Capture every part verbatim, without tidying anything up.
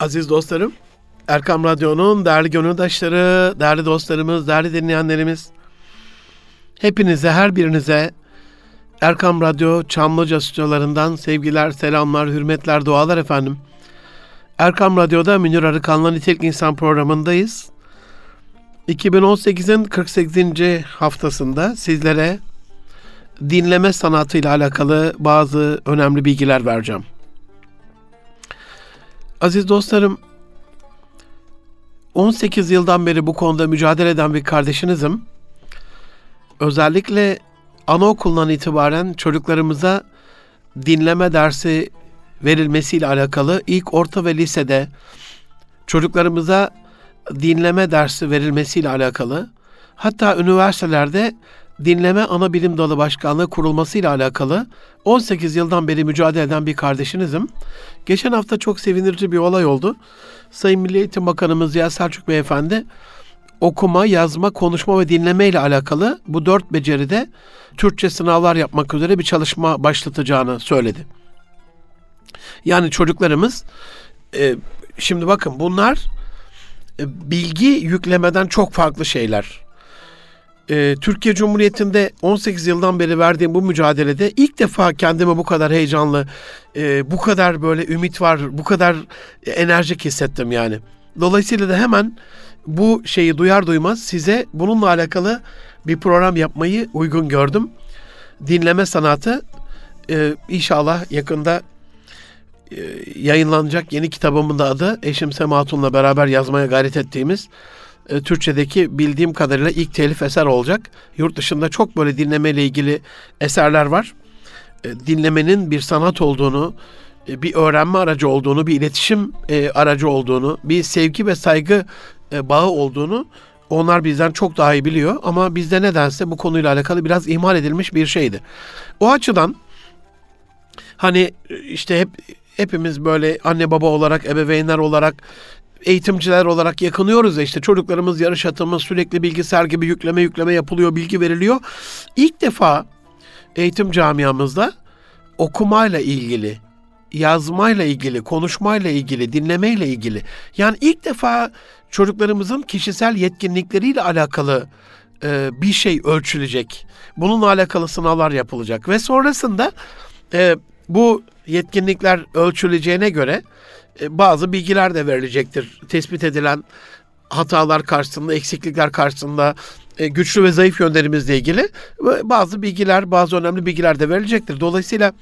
Aziz dostlarım, Erkam Radyo'nun değerli gönüldaşları, değerli dostlarımız, değerli dinleyenlerimiz, hepinize, her birinize Erkam Radyo Çamlıca stüdyolarından sevgiler, selamlar, hürmetler, dualar efendim. Erkam Radyo'da Münir Arıkanlı Nitelik İnsan programındayız. iki bin on sekizin kırk sekizinci haftasında sizlere dinleme sanatıyla alakalı bazı önemli bilgiler vereceğim. Aziz dostlarım, on sekiz yıldan beri bu konuda mücadele eden bir kardeşinizim. Özellikle anaokulundan itibaren çocuklarımıza dinleme dersi verilmesiyle alakalı, ilk, orta ve lisede çocuklarımıza dinleme dersi verilmesiyle alakalı, hatta üniversitelerde dinleme ana bilim dalı başkanlığı kurulmasıyla alakalı on sekiz yıldan beri mücadele eden bir kardeşinizim. Geçen hafta çok sevindirici bir olay oldu. Sayın Milli Eğitim Bakanımız Ziya Selçuk Beyefendi okuma, yazma, konuşma ve dinleme ile alakalı bu dört beceride Türkçe sınavlar yapmak üzere bir çalışma başlatacağını söyledi. Yani çocuklarımız, e, şimdi bakın bunlar e, bilgi yüklemeden çok farklı şeyler. E, Türkiye Cumhuriyeti'nde on sekiz yıldan beri verdiğim bu mücadelede ilk defa kendimi bu kadar heyecanlı, e, bu kadar böyle ümit var, bu kadar enerjik hissettim yani. Dolayısıyla da hemen bu şeyi duyar duymaz size bununla alakalı bir program yapmayı uygun gördüm. Dinleme sanatı e, inşallah yakında e, yayınlanacak. Yeni kitabımın da adı, eşim Sema Hatun'la beraber yazmaya gayret ettiğimiz, e, Türkçedeki bildiğim kadarıyla ilk telif eser olacak. Yurt dışında çok böyle dinlemeyle ilgili eserler var. E, dinlemenin bir sanat olduğunu, bir öğrenme aracı olduğunu, bir iletişim aracı olduğunu, bir sevgi ve saygı bağı olduğunu onlar bizden çok daha iyi biliyor. Ama bizde nedense bu konuyla alakalı biraz ihmal edilmiş bir şeydi. O açıdan hani işte hep hepimiz böyle anne baba olarak, ebeveynler olarak, eğitimciler olarak yakınıyoruz ya, işte çocuklarımız yarış atımız, sürekli bilgisayar gibi yükleme yükleme yapılıyor, bilgi veriliyor. İlk defa eğitim camiamızda okumayla ilgili, yazmayla ilgili, konuşmayla ilgili, dinlemeyle ilgili. Yani ilk defa çocuklarımızın kişisel yetkinlikleriyle alakalı e, bir şey ölçülecek. Bununla alakalı sınavlar yapılacak ve sonrasında e, bu yetkinlikler ölçüleceğine göre e, bazı bilgiler de verilecektir. Tespit edilen hatalar karşısında, eksiklikler karşısında, e, güçlü ve zayıf yönlerimizle ilgili bazı bilgiler, bazı önemli bilgiler de verilecektir. Dolayısıyla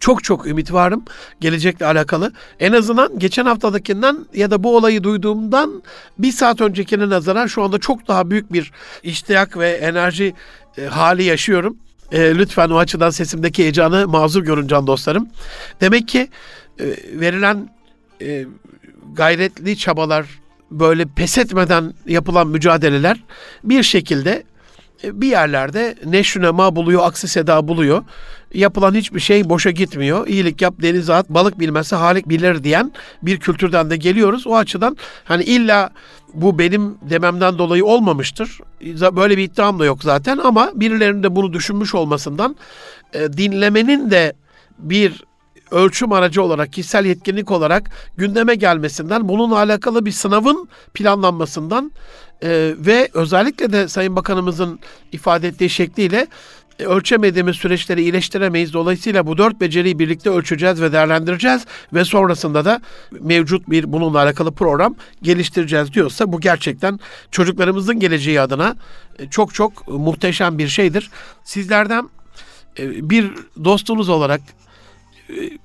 çok çok ümit varım gelecekle alakalı. En azından geçen haftadakinden ya da bu olayı duyduğumdan bir saat öncekine nazaran şu anda çok daha büyük bir iştiyak ve enerji e, hali yaşıyorum. E, lütfen o açıdan sesimdeki heyecanı mazur görün can dostlarım. Demek ki e, verilen e, gayretli çabalar, böyle pes etmeden yapılan mücadeleler bir şekilde bir yerlerde neşrünema buluyor, aksi seda buluyor. Yapılan hiçbir şey boşa gitmiyor. İyilik yap, denize at, balık bilmese Halik bilir diyen bir kültürden de geliyoruz. O açıdan hani illa bu benim dememden dolayı olmamıştır. Böyle bir iddiam da yok zaten, ama birilerinin de bunu düşünmüş olmasından, dinlemenin de bir ölçüm aracı olarak, kişisel yetkinlik olarak gündeme gelmesinden, bununla alakalı bir sınavın planlanmasından e, ve özellikle de Sayın Bakanımızın ifade ettiği şekliyle e, ölçemediğimiz süreçleri iyileştiremeyiz. Dolayısıyla bu dört beceriyi birlikte ölçeceğiz ve değerlendireceğiz ve sonrasında da mevcut bir bununla alakalı program geliştireceğiz diyorsa, bu gerçekten çocuklarımızın geleceği adına e, çok çok muhteşem bir şeydir. Sizlerden e, bir dostunuz olarak,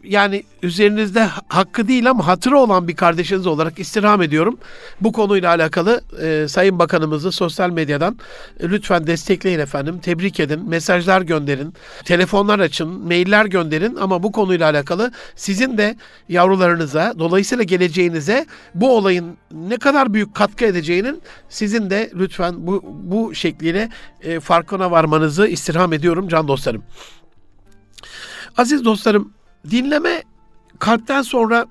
yani üzerinizde hakkı değil ama hatırı olan bir kardeşiniz olarak istirham ediyorum. Bu konuyla alakalı e, Sayın Bakanımızı sosyal medyadan e, lütfen destekleyin efendim. Tebrik edin, mesajlar gönderin, telefonlar açın, mailler gönderin, ama bu konuyla alakalı sizin de yavrularınıza, dolayısıyla geleceğinize bu olayın ne kadar büyük katkı edeceğinin sizin de lütfen bu, bu şekliyle e, farkına varmanızı istirham ediyorum can dostlarım. Aziz dostlarım, dinleme kalpten sonra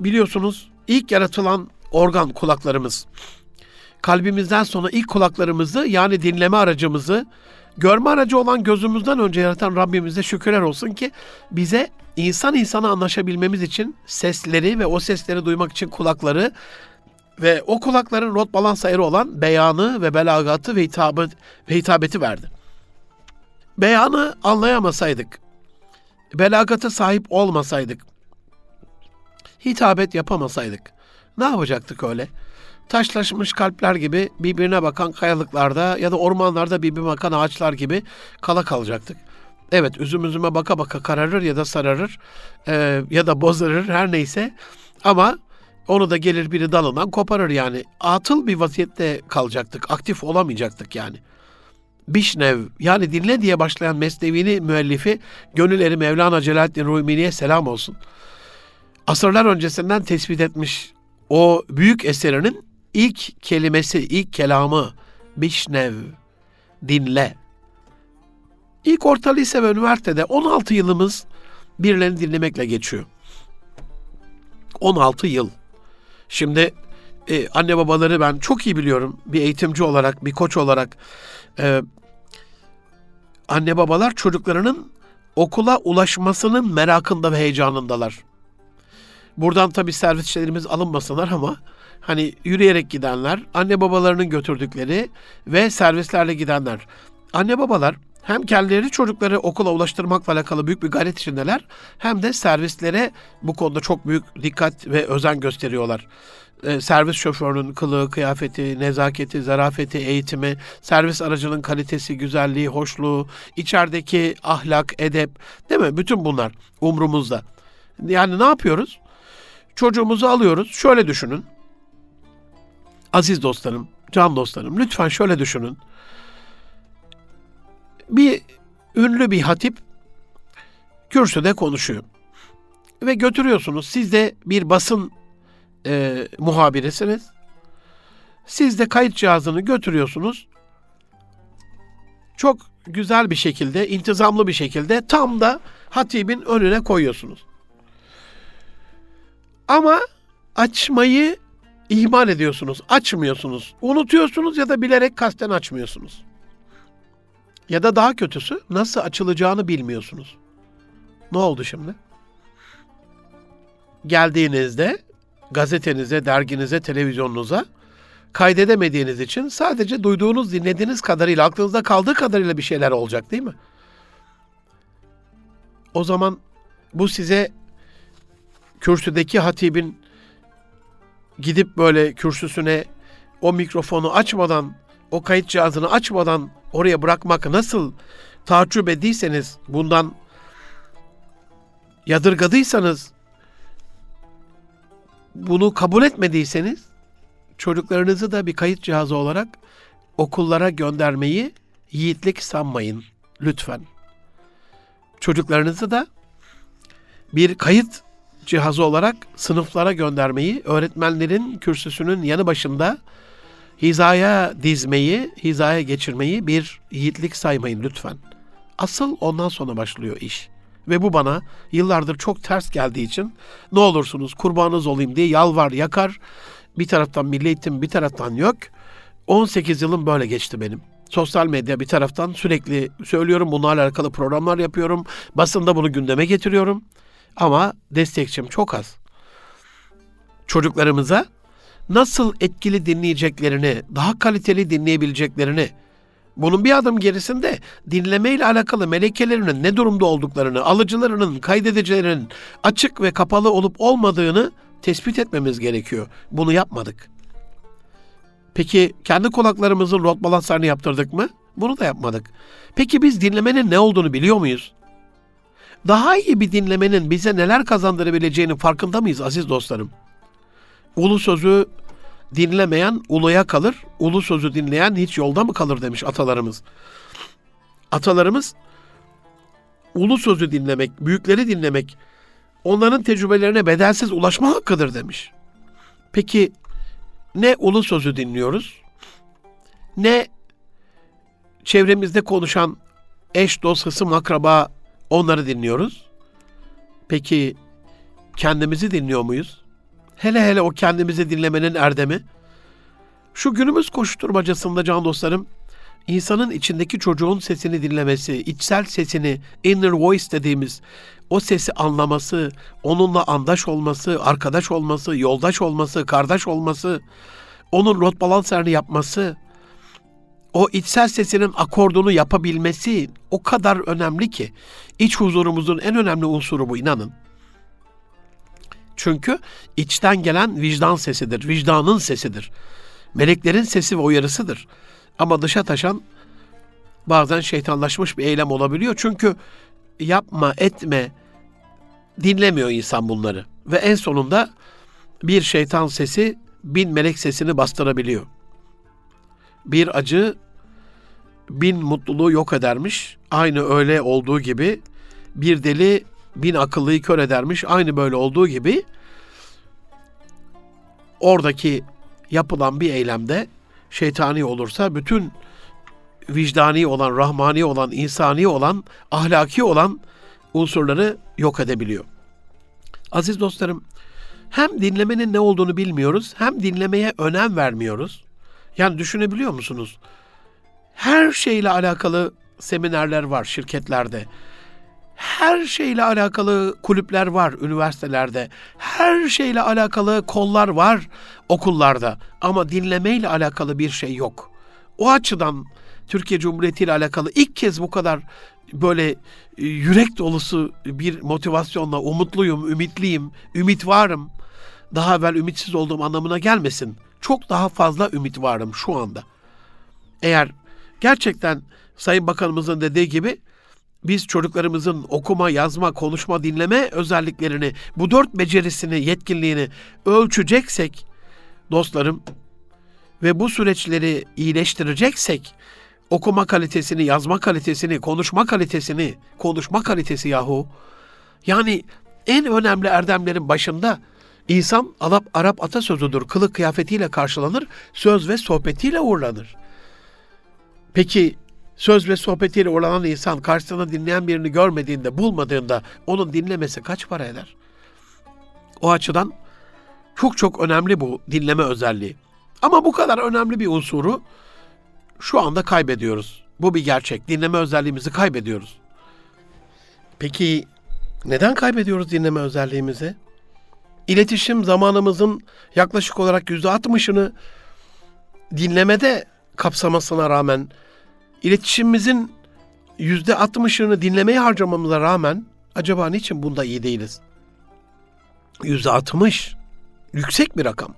biliyorsunuz ilk yaratılan organ kulaklarımız. Kalbimizden sonra ilk kulaklarımızı, yani dinleme aracımızı Görme aracı olan gözümüzden önce yaratan Rabbimize şükürler olsun ki bize insan insana anlaşabilmemiz için sesleri ve o sesleri duymak için kulakları ve o kulakların rot balans ayarı olan beyanı ve belagatı ve hitabı, ve hitabeti verdi. Beyanı anlayamasaydık, belagata sahip olmasaydık, hitabet yapamasaydık ne yapacaktık öyle? Taşlaşmış kalpler gibi birbirine bakan kayalıklarda ya da ormanlarda birbirine bakan ağaçlar gibi kala kalacaktık. Evet, üzüm üzüme baka baka kararır ya da sararır e, ya da bozarır, her neyse, ama onu da gelir biri dalından koparır yani. Atıl bir vaziyette kalacaktık, aktif olamayacaktık yani. Bişnev, yani dinle diye başlayan Mesnevi'nin müellifi gönül eri Mevlana Celaleddin Rumi'ye selam olsun. Asırlar öncesinden tespit etmiş o büyük eserinin ilk kelimesi, ilk kelamı Bişnev, dinle. İlk orta lise ve üniversitede on altı yılımız birilerini dinlemekle geçiyor. on altı yıl. Şimdi e, anne babaları ben çok iyi biliyorum. Bir eğitimci olarak, bir koç olarak. E, anne babalar çocuklarının okula ulaşmasının merakında ve heyecanındalar. Buradan tabii servisçilerimiz alınmasınlar ama hani yürüyerek gidenler, anne babalarının götürdükleri ve servislerle gidenler. Anne babalar hem kendileri çocukları okula ulaştırmakla alakalı büyük bir gayret içindeler, hem de servislere bu konuda çok büyük dikkat ve özen gösteriyorlar. Ee, servis şoförünün kılığı, kıyafeti, nezaketi, zarafeti, eğitimi, servis aracının kalitesi, güzelliği, hoşluğu, içerideki ahlak, edep, değil mi? Bütün bunlar umrumuzda. Yani ne yapıyoruz? Çocuğumuzu alıyoruz. Şöyle düşünün. Aziz dostlarım, can dostlarım, lütfen şöyle düşünün. Bir ünlü bir hatip kürsüde konuşuyor ve götürüyorsunuz. Siz de bir basın e, muhabirisiniz. Siz de kayıt cihazını götürüyorsunuz. Çok güzel bir şekilde, intizamlı bir şekilde tam da hatibin önüne koyuyorsunuz. Ama açmayı ihmal ediyorsunuz, açmıyorsunuz, unutuyorsunuz ya da bilerek kasten açmıyorsunuz. Ya da daha kötüsü, nasıl açılacağını bilmiyorsunuz. Ne oldu şimdi? Geldiğinizde gazetenize, derginize, televizyonunuza kaydedemediğiniz için sadece duyduğunuz, dinlediğiniz kadarıyla, aklınızda kaldığı kadarıyla bir şeyler olacak, değil mi? O zaman bu size kürsüdeki hatibin gidip böyle kürsüsüne o mikrofonu açmadan, o kayıt cihazını açmadan oraya bırakmak nasıl taaccüp ettiyseniz, bundan yadırgadıysanız, bunu kabul etmediyseniz, çocuklarınızı da bir kayıt cihazı olarak okullara göndermeyi yiğitlik sanmayın lütfen. Çocuklarınızı da bir kayıt cihazı olarak sınıflara göndermeyi, öğretmenlerin kürsüsünün yanı başında hizaya dizmeyi, hizaya geçirmeyi bir yiğitlik saymayın lütfen. Asıl ondan sonra başlıyor iş. Ve bu bana yıllardır çok ters geldiği için ne olursunuz kurbanınız olayım diye yalvar yakar. Bir taraftan Milli Eğitim, bir taraftan yok. on sekiz yılım böyle geçti benim. Sosyal medya bir taraftan, sürekli söylüyorum, bunlarla alakalı programlar yapıyorum. Basında bunu gündeme getiriyorum. Ama destekçim çok az. Çocuklarımıza nasıl etkili dinleyeceklerini, daha kaliteli dinleyebileceklerini, bunun bir adım gerisinde dinlemeyle alakalı melekelerinin ne durumda olduklarını, alıcılarının, kaydedicilerinin açık ve kapalı olup olmadığını tespit etmemiz gerekiyor. Bunu yapmadık. Peki kendi kulaklarımızın rot balanslarını yaptırdık mı? Bunu da yapmadık. Peki biz dinlemenin ne olduğunu biliyor muyuz? Daha iyi bir dinlemenin bize neler kazandırabileceğinin farkında mıyız aziz dostlarım? Ulu sözü dinlemeyen uluya kalır, ulu sözü dinleyen hiç yolda mı kalır demiş atalarımız. Atalarımız ulu sözü dinlemek, büyükleri dinlemek, onların tecrübelerine bedelsiz ulaşma hakkıdır demiş. Peki ne ulu sözü dinliyoruz, ne çevremizde konuşan eş, dost, hısım, akraba, onları dinliyoruz. Peki kendimizi dinliyor muyuz? Hele hele o kendimizi dinlemenin erdemi. Şu günümüz koşturmacasında can dostlarım, insanın içindeki çocuğun sesini dinlemesi, içsel sesini, inner voice dediğimiz o sesi anlaması, onunla andaş olması, arkadaş olması, yoldaş olması, kardeş olması, onun not balancerini yapması, o içsel sesinin akordunu yapabilmesi o kadar önemli ki. İç huzurumuzun en önemli unsuru bu, inanın. Çünkü içten gelen vicdan sesidir, vicdanın sesidir. Meleklerin sesi ve uyarısıdır. Ama dışa taşan bazen şeytanlaşmış bir eylem olabiliyor. Çünkü yapma, etme, dinlemiyor insan bunları. Ve en sonunda bir şeytan sesi bin melek sesini bastırabiliyor. Bir acı bin mutluluğu yok edermiş. Aynı öyle olduğu gibi bir deli bin akıllıyı kör edermiş. Aynı böyle olduğu gibi oradaki yapılan bir eylemde şeytani olursa bütün vicdani olan, rahmani olan, insani olan, ahlaki olan unsurları yok edebiliyor. Aziz dostlarım, hem dinlemenin ne olduğunu bilmiyoruz, hem dinlemeye önem vermiyoruz. Yani düşünebiliyor musunuz? Her şeyle alakalı seminerler var şirketlerde. Her şeyle alakalı kulüpler var üniversitelerde. Her şeyle alakalı kollar var okullarda. Ama dinlemeyle alakalı bir şey yok. O açıdan Türkiye Cumhuriyeti ile alakalı ilk kez bu kadar böyle yürek dolusu bir motivasyonla umutluyum, ümitliyim, ümit varım. Daha evvel ümitsiz olduğum anlamına gelmesin. Çok daha fazla ümit varım şu anda. Eğer gerçekten Sayın Bakanımızın dediği gibi biz çocuklarımızın okuma, yazma, konuşma, dinleme özelliklerini, bu dört becerisini, yetkinliğini ölçeceksek dostlarım ve bu süreçleri iyileştireceksek, okuma kalitesini, yazma kalitesini, konuşma kalitesini, konuşma kalitesi yahu. Yani en önemli erdemlerin başında insan Arap, Arap atasözüdür. Kılık kıyafetiyle karşılanır, söz ve sohbetiyle uğurlanır. Peki söz ve sohbetiyle uğurlanan insan karşısına dinleyen birini görmediğinde, bulmadığında onun dinlemesi kaç para eder? O açıdan çok çok önemli bu dinleme özelliği. Ama bu kadar önemli bir unsuru şu anda kaybediyoruz. Bu bir gerçek. Dinleme özelliğimizi kaybediyoruz. Peki neden kaybediyoruz dinleme özelliğimizi? İletişim zamanımızın yaklaşık olarak yüzde altmışını dinlemede kapsamasına rağmen, iletişimimizin yüzde altmışını dinlemeye harcamamıza rağmen acaba niçin bunda iyi değiliz? yüzde altmış yüksek bir rakam.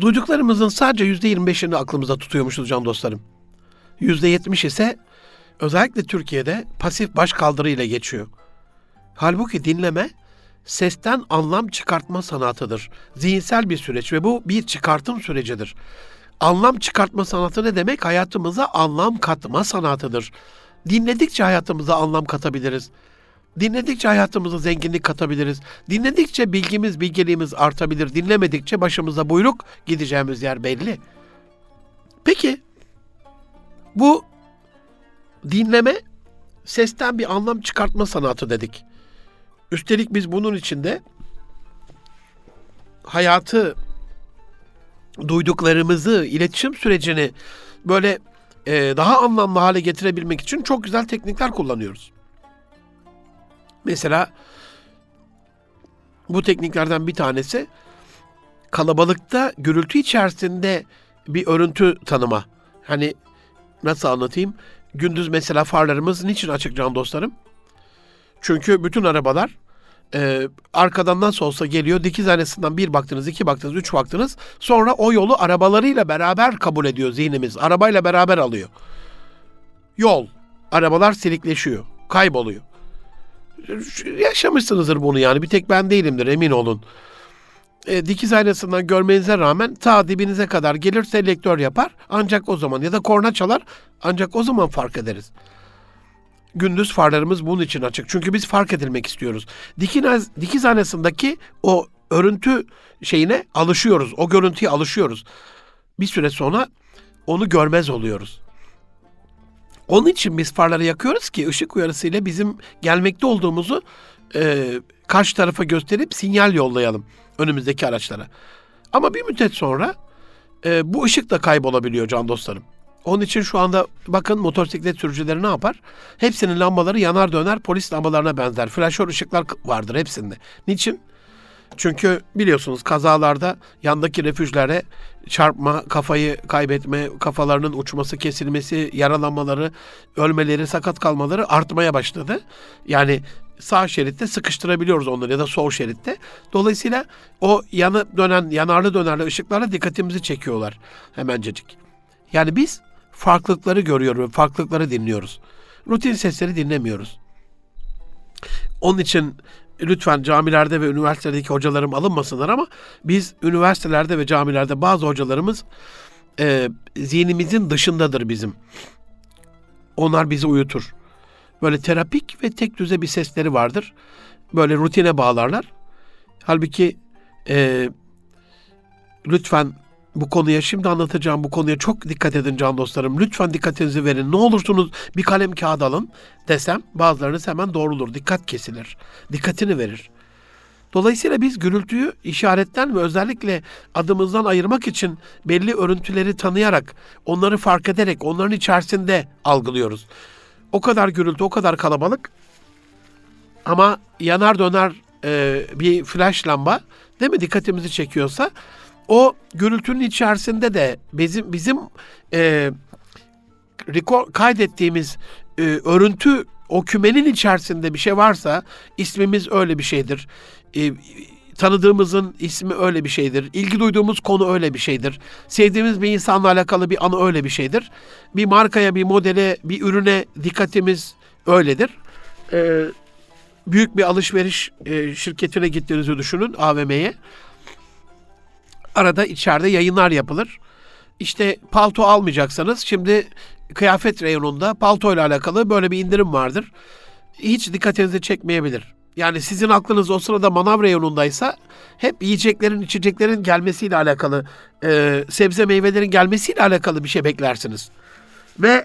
Duyduklarımızın sadece yüzde yirmi beşini aklımızda tutuyormuşuz can dostlarım. yüzde yetmiş ise özellikle Türkiye'de pasif başkaldırı ile geçiyor. Halbuki dinleme sesten anlam çıkartma sanatıdır. Zihinsel bir süreç ve bu bir çıkartım sürecidir. Anlam çıkartma sanatı ne demek? Hayatımıza anlam katma sanatıdır. Dinledikçe hayatımıza anlam katabiliriz. Dinledikçe hayatımıza zenginlik katabiliriz. Dinledikçe bilgimiz, bilgeliğimiz artabilir. Dinlemedikçe başımıza buyruk, gideceğimiz yer belli. Peki, bu dinleme sesten bir anlam çıkartma sanatı dedik. Üstelik biz bunun içinde hayatı, duyduklarımızı, iletişim sürecini böyle e, daha anlamlı hale getirebilmek için çok güzel teknikler kullanıyoruz. Mesela bu tekniklerden bir tanesi kalabalıkta gürültü içerisinde bir örüntü tanıma. Hani nasıl anlatayım? Gündüz mesela farlarımız niçin açık can dostlarım? Çünkü bütün arabalar Ee, arkadan nasıl olsa geliyor. Dikiz aynasından bir baktınız, iki baktınız, üç baktınız. Sonra o yolu arabalarıyla beraber kabul ediyor zihnimiz. Arabayla beraber alıyor. Yol. Arabalar silikleşiyor. Kayboluyor. Yaşamışsınızdır bunu yani. Bir tek ben değilimdir, emin olun. Ee, dikiz aynasından görmenize rağmen ta dibinize kadar gelir, selektör yapar. Ancak o zaman ya da korna çalar. Ancak o zaman fark ederiz. Gündüz farlarımız bunun için açık. Çünkü biz fark edilmek istiyoruz. Dikiz, dikiz aynasındaki o örüntü şeyine alışıyoruz. O görüntüye alışıyoruz. Bir süre sonra onu görmez oluyoruz. Onun için biz farları yakıyoruz ki ışık uyarısıyla bizim gelmekte olduğumuzu e, karşı tarafa gösterip sinyal yollayalım önümüzdeki araçlara. Ama bir müddet sonra e, bu ışık da kaybolabiliyor can dostlarım. Onun için şu anda bakın motosiklet sürücüleri ne yapar? Hepsinin lambaları yanar döner, polis lambalarına benzer. Flaşör ışıklar vardır hepsinde. Niçin? Çünkü biliyorsunuz kazalarda yandaki refüjlere çarpma, kafayı kaybetme, kafalarının uçması, kesilmesi, yaralanmaları, ölmeleri, sakat kalmaları artmaya başladı. Yani sağ şeritte sıkıştırabiliyoruz onları ya da sol şeritte. Dolayısıyla o yanıp dönen, yanarlı dönerli ışıklarla dikkatimizi çekiyorlar hemencecik. Yani biz farklılıkları görüyoruz, farklılıkları dinliyoruz. Rutin sesleri dinlemiyoruz. Onun için lütfen camilerde ve üniversitedeki hocalarım alınmasınlar ama biz üniversitelerde ve camilerde bazı hocalarımız e, zihnimizin dışındadır bizim. Onlar bizi uyutur. Böyle terapik ve tek düze bir sesleri vardır. Böyle rutine bağlarlar. Halbuki e, lütfen bu konuya şimdi anlatacağım bu konuya çok dikkat edin can dostlarım. Lütfen dikkatinizi verin. Ne olursunuz bir kalem kağıt alın desem bazılarınız hemen doğrulur. Dikkat kesilir. Dikkatini verir. Dolayısıyla biz gürültüyü işaretten ve özellikle adımızdan ayırmak için belli örüntüleri tanıyarak, onları fark ederek onların içerisinde algılıyoruz. O kadar gürültü, o kadar kalabalık ama yanar döner e, bir flash lamba değil mi dikkatimizi çekiyorsa o gürültünün içerisinde de bizim bizim e, rekor, kaydettiğimiz e, örüntü o kümenin içerisinde bir şey varsa ismimiz öyle bir şeydir. E, tanıdığımızın ismi öyle bir şeydir. İlgi duyduğumuz konu öyle bir şeydir. Sevdiğimiz bir insanla alakalı bir anı öyle bir şeydir. Bir markaya, bir modele, bir ürüne dikkatimiz öyledir. E, büyük bir alışveriş e, şirketine gittiğinizi düşünün, A V M'ye. Arada içeride yayınlar yapılır. İşte palto almayacaksanız şimdi kıyafet reyonunda paltoyla alakalı böyle bir indirim vardır. Hiç dikkatinizi çekmeyebilir. Yani sizin aklınız o sırada manav reyonundaysa hep yiyeceklerin, içeceklerin gelmesiyle alakalı, e, sebze meyvelerin gelmesiyle alakalı bir şey beklersiniz. Ve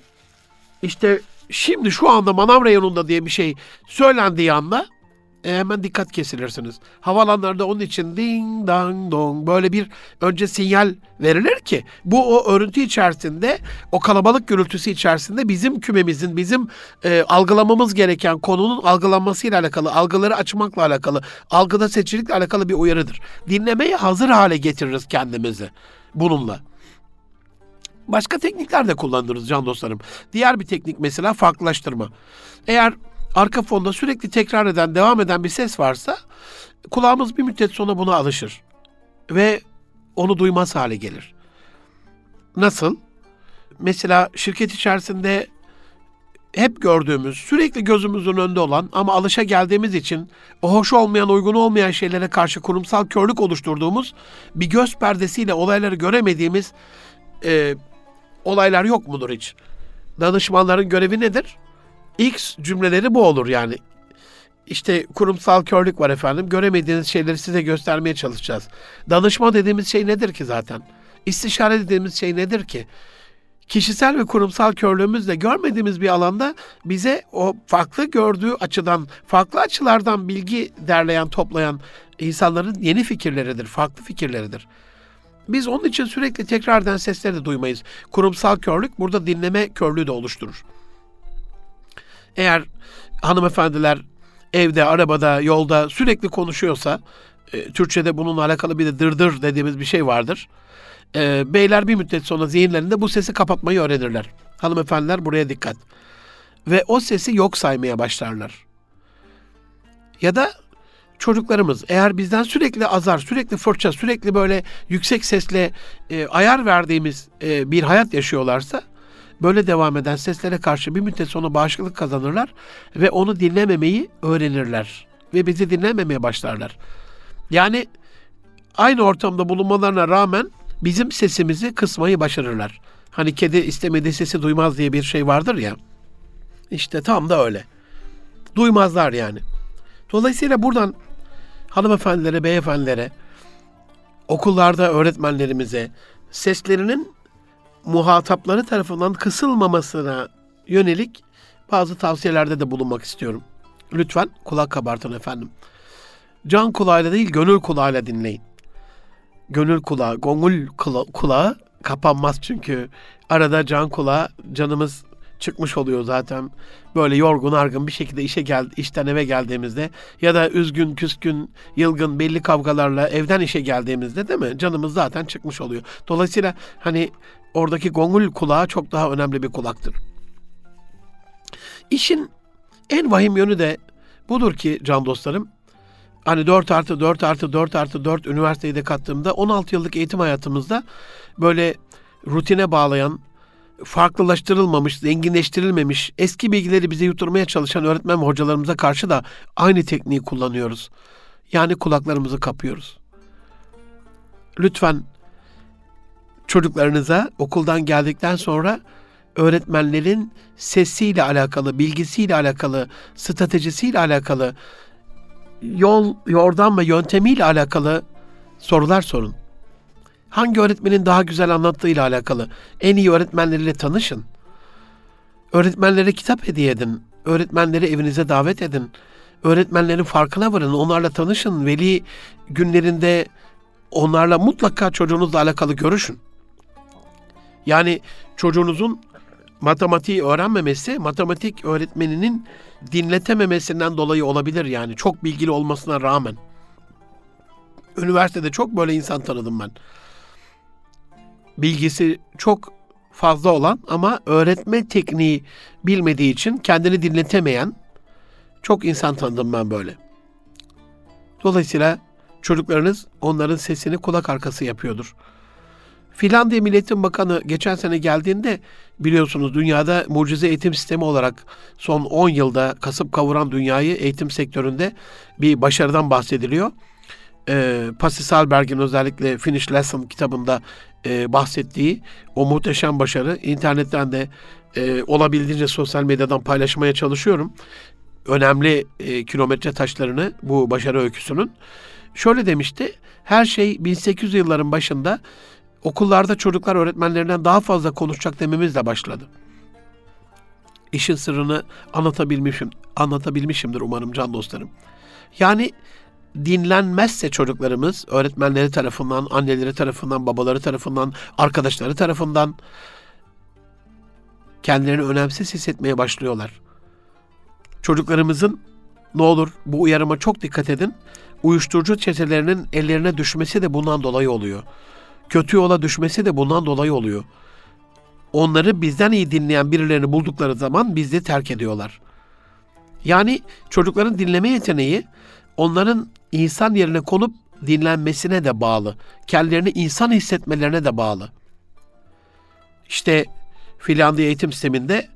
işte şimdi şu anda manav reyonunda diye bir şey söylendiği anda E hemen dikkat kesilirsiniz. Havalanlarda onun için ding dang dong böyle bir önce sinyal verilir ki bu o örüntü içerisinde, o kalabalık gürültüsü içerisinde bizim kümemizin, bizim e, algılamamız gereken konunun algılanmasıyla alakalı, algıları açmakla alakalı, algıda seçicilikle alakalı bir uyarıdır. Dinlemeye hazır hale getiririz kendimizi bununla. Başka teknikler de kullanırız can dostlarım. Diğer bir teknik mesela farklılaştırma. Eğer arka fonda sürekli tekrar eden, devam eden bir ses varsa kulağımız bir müddet sonra buna alışır ve onu duymaz hale gelir. Nasıl? Mesela şirket içerisinde hep gördüğümüz, sürekli gözümüzün önünde olan ama alışa geldiğimiz için o hoş olmayan, uygun olmayan şeylere karşı kurumsal körlük oluşturduğumuz, bir göz perdesiyle olayları göremediğimiz e, olaylar yok mudur hiç? Danışmanların görevi nedir? İlk cümleleri bu olur yani. İşte kurumsal körlük var efendim. Göremediğiniz şeyleri size göstermeye çalışacağız. Danışma dediğimiz şey nedir ki zaten? İstişare dediğimiz şey nedir ki? Kişisel ve kurumsal körlüğümüzle görmediğimiz bir alanda bize o farklı gördüğü açıdan, farklı açılardan bilgi derleyen, toplayan insanların yeni fikirleridir, farklı fikirleridir. Biz onun için sürekli tekrar eden sesleri de duymayız. Kurumsal körlük burada dinleme körlüğü de oluşturur. Eğer hanımefendiler evde, arabada, yolda sürekli konuşuyorsa, e, Türkçe'de bununla alakalı bir de dırdır dediğimiz bir şey vardır. E, beyler bir müddet sonra zihinlerinde bu sesi kapatmayı öğrenirler. Hanımefendiler buraya dikkat. Ve o sesi yok saymaya başlarlar. Ya da çocuklarımız eğer bizden sürekli azar, sürekli fırça, sürekli böyle yüksek sesle e, ayar verdiğimiz e, bir hayat yaşıyorlarsa, böyle devam eden seslere karşı bir müddet sonra bağışıklık kazanırlar ve onu dinlememeyi öğrenirler ve bizi dinlememeye başlarlar. Yani aynı ortamda bulunmalarına rağmen bizim sesimizi kısmayı başarırlar. Hani kedi istemediği sesi duymaz diye bir şey vardır ya, işte tam da öyle. Duymazlar yani. Dolayısıyla buradan hanımefendilere, beyefendilere, okullarda öğretmenlerimize seslerinin muhatapları tarafından kısılmamasına yönelik bazı tavsiyelerde de bulunmak istiyorum. Lütfen kulak kabartın efendim. Can kulağıyla değil, gönül kulağıyla dinleyin. Gönül kulağı, gongul kula- kulağı kapanmaz çünkü. Arada can kulağı, canımız çıkmış oluyor zaten. Böyle yorgun argın bir şekilde işe geldi, işten eve geldiğimizde ya da üzgün, küskün, yılgın belli kavgalarla evden işe geldiğimizde, değil mi? Canımız zaten çıkmış oluyor. Dolayısıyla hani oradaki gongul kulağı çok daha önemli bir kulaktır. İşin en vahim yönü de budur ki can dostlarım. Hani dört artı dört artı dört artı dört üniversiteyi de kattığımda on altı yıllık eğitim hayatımızda böyle rutine bağlayan, farklılaştırılmamış, zenginleştirilmemiş, eski bilgileri bize yutturmaya çalışan öğretmen ve hocalarımıza karşı da aynı tekniği kullanıyoruz. Yani kulaklarımızı kapıyoruz. Lütfen çocuklarınıza okuldan geldikten sonra öğretmenlerin sesiyle alakalı, bilgisiyle alakalı, stratejisiyle alakalı, yol, yordam ve yöntemiyle alakalı sorular sorun. Hangi öğretmenin daha güzel anlattığıyla alakalı. En iyi öğretmenleriyle tanışın. Öğretmenlere kitap hediye edin. Öğretmenleri evinize davet edin. Öğretmenlerin farkına varın. Onlarla tanışın. Veli günlerinde onlarla mutlaka çocuğunuzla alakalı görüşün. Yani çocuğunuzun matematiği öğrenmemesi, matematik öğretmeninin dinletememesinden dolayı olabilir yani. Çok bilgili olmasına rağmen. Üniversitede çok böyle insan tanıdım ben. Bilgisi çok fazla olan ama öğretme tekniği bilmediği için kendini dinletemeyen çok insan tanıdım ben böyle. Dolayısıyla çocuklarınız onların sesini kulak arkası yapıyordur. Finlandiya Milli Eğitim Bakanı geçen sene geldiğinde biliyorsunuz dünyada mucize eğitim sistemi olarak son on yılda kasıp kavuran dünyayı eğitim sektöründe bir başarıdan bahsediliyor. E, Pasi Sahlberg'in özellikle Finnish Lesson kitabında e, bahsettiği o muhteşem başarı. İnternetten de e, olabildiğince sosyal medyadan paylaşmaya çalışıyorum. Önemli e, kilometre taşlarını bu başarı öyküsünün. Şöyle demişti, her şey bin sekiz yüz yılların başında okullarda çocuklar öğretmenlerinden daha fazla konuşacak dememizle başladı. İşin sırrını anlatabilmişim, anlatabilmişimdir umarım can dostlarım. Yani dinlenmezse çocuklarımız öğretmenleri tarafından, anneleri tarafından, babaları tarafından, arkadaşları tarafından kendilerini önemsiz hissetmeye başlıyorlar. Çocuklarımızın ne olur bu uyarıma çok dikkat edin. Uyuşturucu çetelerinin ellerine düşmesi de bundan dolayı oluyor. Kötü yola düşmesi de bundan dolayı oluyor. Onları bizden iyi dinleyen birilerini buldukları zaman bizi terk ediyorlar. Yani çocukların dinleme yeteneği onların insan yerine konup dinlenmesine de bağlı. Kendilerini insan hissetmelerine de bağlı. İşte Finlandiya eğitim sisteminde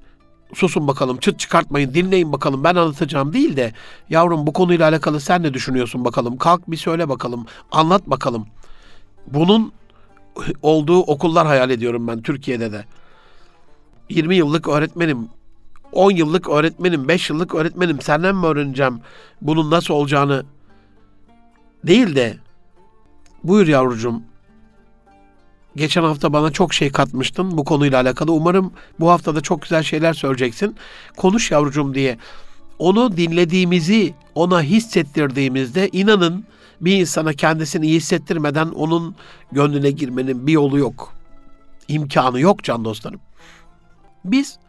susun bakalım, çıt çıkartmayın, dinleyin bakalım, ben anlatacağım değil de yavrum bu konuyla alakalı sen ne düşünüyorsun bakalım, kalk bir söyle bakalım, anlat bakalım. Bunun olduğu okullar hayal ediyorum ben Türkiye'de de. yirmi yıllık öğretmenim, on yıllık öğretmenim, beş yıllık öğretmenim, senden mi öğreneceğim bunun nasıl olacağını değil de buyur yavrucuğum, geçen hafta bana çok şey katmıştın bu konuyla alakalı, umarım bu hafta da çok güzel şeyler söyleyeceksin, konuş yavrucuğum diye onu dinlediğimizi ona hissettirdiğimizde inanın bir insana kendisini iyi hissettirmeden onun gönlüne girmenin bir yolu yok, imkanı yok can dostlarım. Biz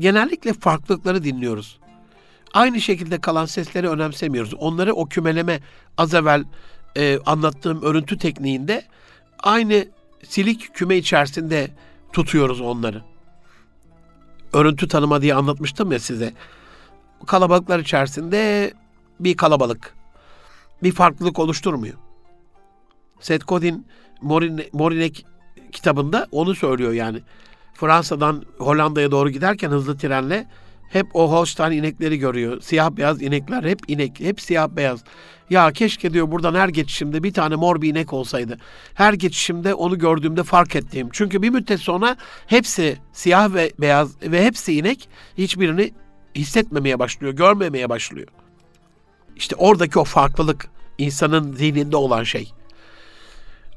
genellikle farklılıkları dinliyoruz. Aynı şekilde kalan sesleri önemsemiyoruz. Onları o kümeleme az evvel e, anlattığım örüntü tekniğinde aynı silik küme içerisinde tutuyoruz onları. Örüntü tanıma diye anlatmıştım ya size. Kalabalıklar içerisinde bir kalabalık, bir farklılık oluşturmuyor. Seth Godin Mor İnek kitabında onu söylüyor yani. Fransa'dan Hollanda'ya doğru giderken hızlı trenle hep o Holstein inekleri görüyor. Siyah beyaz inekler, hep inek, hep siyah beyaz. Ya keşke diyor buradan her geçişimde bir tane mor bir inek olsaydı. Her geçişimde onu gördüğümde fark ettiğim. Çünkü bir müddet sonra hepsi siyah ve beyaz ve hepsi inek, hiçbirini hissetmemeye başlıyor, görmemeye başlıyor. İşte oradaki o farklılık insanın zihninde olan şey.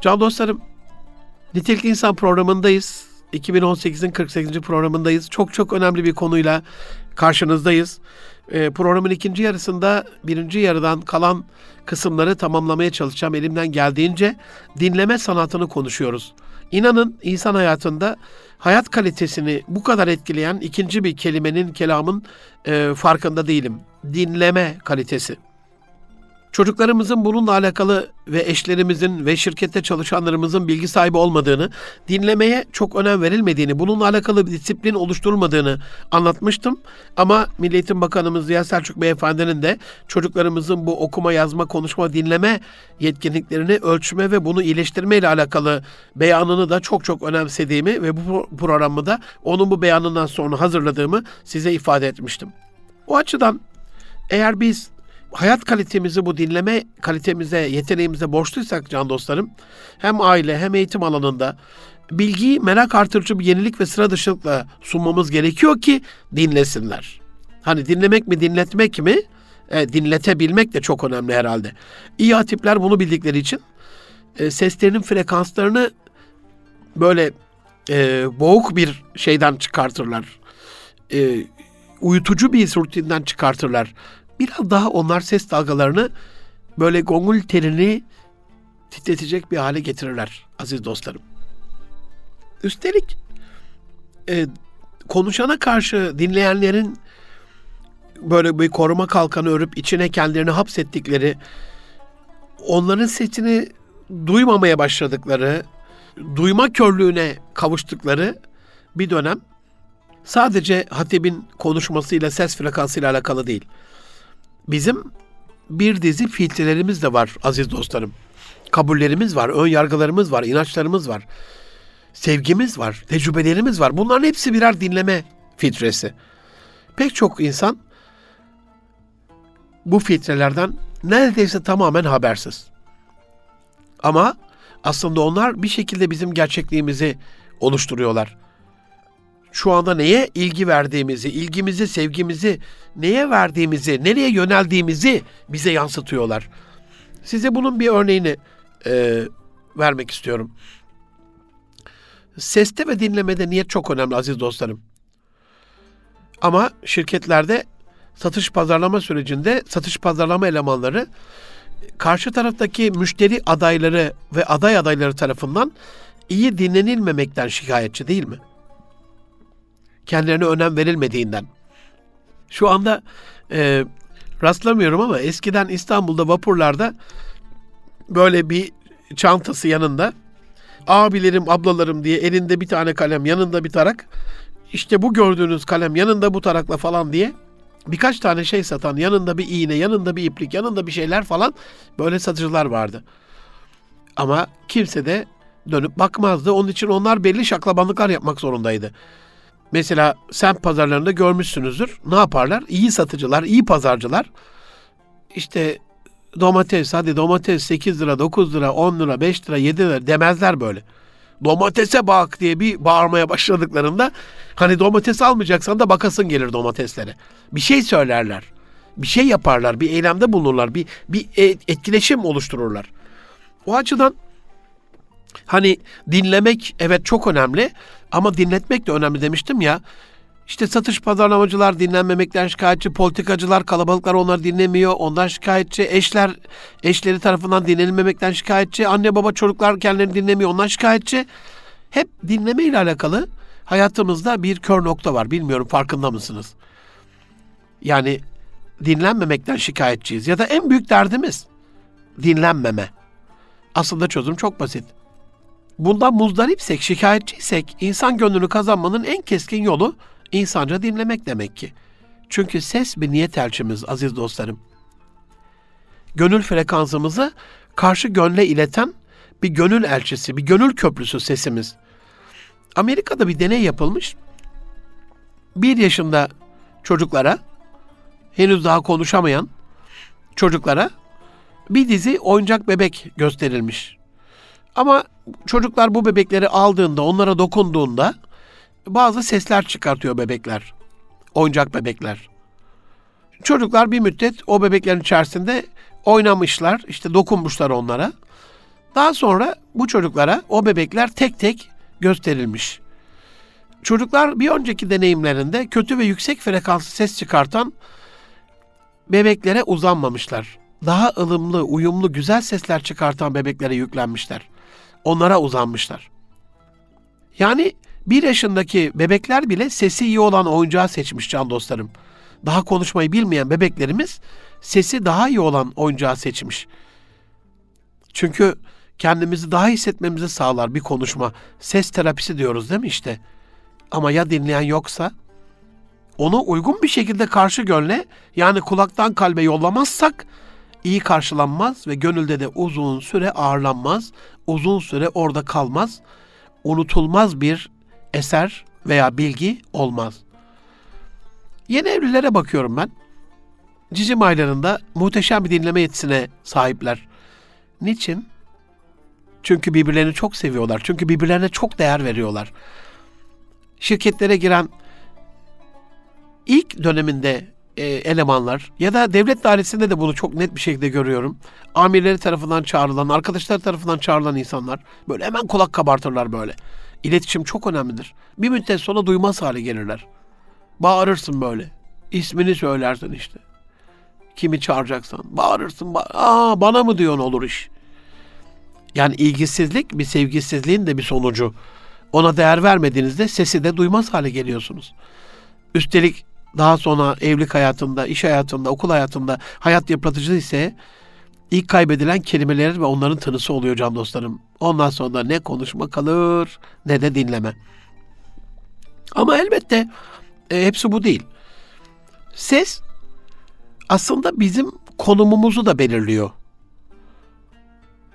Can dostlarım, Nitelik İnsan programındayız. iki bin on sekizin kırk sekizinci programındayız. Çok çok önemli bir konuyla karşınızdayız. E, programın ikinci yarısında birinci yarıdan kalan kısımları tamamlamaya çalışacağım elimden geldiğince. Dinleme sanatını konuşuyoruz. İnanın insan hayatında hayat kalitesini bu kadar etkileyen ikinci bir kelimenin, kelamın e, farkında değilim. Dinleme kalitesi. Çocuklarımızın bununla alakalı ve eşlerimizin ve şirkette çalışanlarımızın bilgi sahibi olmadığını, dinlemeye çok önem verilmediğini, bununla alakalı bir disiplin oluşturulmadığını anlatmıştım. Ama Milli Eğitim Bakanımız Ziya Selçuk Beyefendi'nin de çocuklarımızın bu okuma, yazma, konuşma, dinleme yetkinliklerini ölçme ve bunu iyileştirme ile alakalı beyanını da çok çok önemsediğimi ve bu programı da onun bu beyanından sonra hazırladığımı size ifade etmiştim. O açıdan eğer biz hayat kalitemizi, bu dinleme kalitemize, yeteneğimize borçluysak can dostlarım, hem aile hem eğitim alanında bilgiyi merak artırıcı bir yenilik ve sıra dışılıkla sunmamız gerekiyor ki dinlesinler. Hani dinlemek mi, dinletmek mi? E, dinletebilmek de çok önemli herhalde. İyi hatipler bunu bildikleri için e, seslerinin frekanslarını böyle e, boğuk bir şeyden çıkartırlar. E, uyutucu bir rutinden çıkartırlar. Biraz daha onlar ses dalgalarını böyle gongul telini titretecek bir hale getirirler aziz dostlarım. Üstelik e, konuşana karşı dinleyenlerin böyle bir koruma kalkanı örüp içine kendilerini hapsettikleri, onların sesini duymamaya başladıkları, duyma körlüğüne kavuştukları bir dönem sadece hatibin konuşmasıyla, ses frekansıyla alakalı değil. Bizim bir dizi filtrelerimiz de var aziz dostlarım. Kabullerimiz var, ön yargılarımız var, inançlarımız var. Sevgimiz var, tecrübelerimiz var. Bunların hepsi birer dinleme filtresi. Pek çok insan bu filtrelerden neredeyse tamamen habersiz. Ama aslında onlar bir şekilde bizim gerçekliğimizi oluşturuyorlar. Şu anda neye ilgi verdiğimizi, ilgimizi, sevgimizi, neye verdiğimizi, nereye yöneldiğimizi bize yansıtıyorlar. Size bunun bir örneğini e, vermek istiyorum. Seste ve dinlemede niyet çok önemli aziz dostlarım. Ama şirketlerde satış pazarlama sürecinde satış pazarlama elemanları karşı taraftaki müşteri adayları ve aday adayları tarafından iyi dinlenilmemekten şikayetçi değil mi? Kendilerine önem verilmediğinden. Şu anda e, rastlamıyorum ama eskiden İstanbul'da vapurlarda böyle bir çantası yanında abilerim, ablalarım diye elinde bir tane kalem, yanında bir tarak, işte bu gördüğünüz kalem, yanında bu tarakla falan diye birkaç tane şey satan, yanında bir iğne, yanında bir iplik, yanında bir şeyler falan böyle satıcılar vardı. Ama kimse de dönüp bakmazdı. Onun için onlar belli şaklabanlıklar yapmak zorundaydı. Mesela semt pazarlarında görmüşsünüzdür. Ne yaparlar? İyi satıcılar, iyi pazarcılar. İşte domates, hadi domates sekiz lira, dokuz lira, on lira, beş lira, yedi lira demezler böyle. Domatese bak diye bir bağırmaya başladıklarında, hani domates almayacaksan da bakasın gelir domateslere. Bir şey söylerler, bir şey yaparlar, bir eylemde bulunurlar, bir, bir etkileşim oluştururlar. O açıdan hani dinlemek evet çok önemli ama dinletmek de önemli demiştim ya. İşte satış pazarlamacılar dinlenmemekten şikayetçi, politikacılar, kalabalıklar onları dinlemiyor, ondan şikayetçi, eşler eşleri tarafından dinlenilmemekten şikayetçi, anne baba çocuklar kendilerini dinlemiyor, ondan şikayetçi. Hep dinleme ile alakalı hayatımızda bir kör nokta var, bilmiyorum farkında mısınız? Yani dinlenmemekten şikayetçiyiz ya da en büyük derdimiz dinlenmeme. Aslında çözüm çok basit. Bundan muzdaripsek, şikayetçiysek insan gönlünü kazanmanın en keskin yolu insanca dinlemek demek ki. Çünkü ses bir niyet elçimiz aziz dostlarım. Gönül frekansımızı karşı gönle ileten bir gönül elçisi, bir gönül köprüsü sesimiz. Amerika'da bir deney yapılmış. Bir yaşında çocuklara, henüz daha konuşamayan çocuklara bir dizi oyuncak bebek gösterilmiş. Ama çocuklar bu bebekleri aldığında, onlara dokunduğunda bazı sesler çıkartıyor bebekler, oyuncak bebekler. Çocuklar bir müddet o bebeklerin içerisinde oynamışlar, işte dokunmuşlar onlara. Daha sonra bu çocuklara o bebekler tek tek gösterilmiş. Çocuklar bir önceki deneyimlerinde kötü ve yüksek frekanslı ses çıkartan bebeklere uzanmamışlar. Daha ılımlı, uyumlu, güzel sesler çıkartan bebeklere yüklenmişler. Onlara uzanmışlar. Yani bir yaşındaki bebekler bile sesi iyi olan oyuncağı seçmiş can dostlarım. Daha konuşmayı bilmeyen bebeklerimiz sesi daha iyi olan oyuncağı seçmiş. Çünkü kendimizi daha iyi hissetmemizi sağlar bir konuşma. Ses terapisi diyoruz değil mi işte? Ama ya dinleyen yoksa? Onu uygun bir şekilde karşı gönle, yani kulaktan kalbe yollamazsak iyi karşılanmaz ve gönülde de uzun süre ağırlanmaz, uzun süre orada kalmaz, unutulmaz bir eser veya bilgi olmaz. Yeni evlilere bakıyorum ben. Cicim aylarında muhteşem bir dinleme yetisine sahipler. Niçin? Çünkü birbirlerini çok seviyorlar. Çünkü birbirlerine çok değer veriyorlar. Şirketlere giren ilk döneminde e, elemanlar ya da devlet dairesinde de bunu çok net bir şekilde görüyorum. Amirleri tarafından çağrılan, arkadaşlar tarafından çağrılan insanlar böyle hemen kulak kabartırlar böyle. İletişim çok önemlidir. Bir müddet sonra duymaz hale gelirler. Bağırırsın böyle. İsmini söylersin işte. Kimi çağıracaksan. Bağırırsın. Ba- Aa, bana mı diyorsun olur iş. Yani ilgisizlik bir sevgisizliğin de bir sonucu. Ona değer vermediğinizde sesi de duymaz hale geliyorsunuz. Üstelik daha sonra evlilik hayatında, iş hayatında, okul hayatında hayat yıpratıcı ise ilk kaybedilen kelimelerin ve onların tınısı oluyor can dostlarım. Ondan sonra ne konuşma kalır ne de dinleme. Ama elbette e, hepsi bu değil. Ses aslında bizim konumumuzu da belirliyor.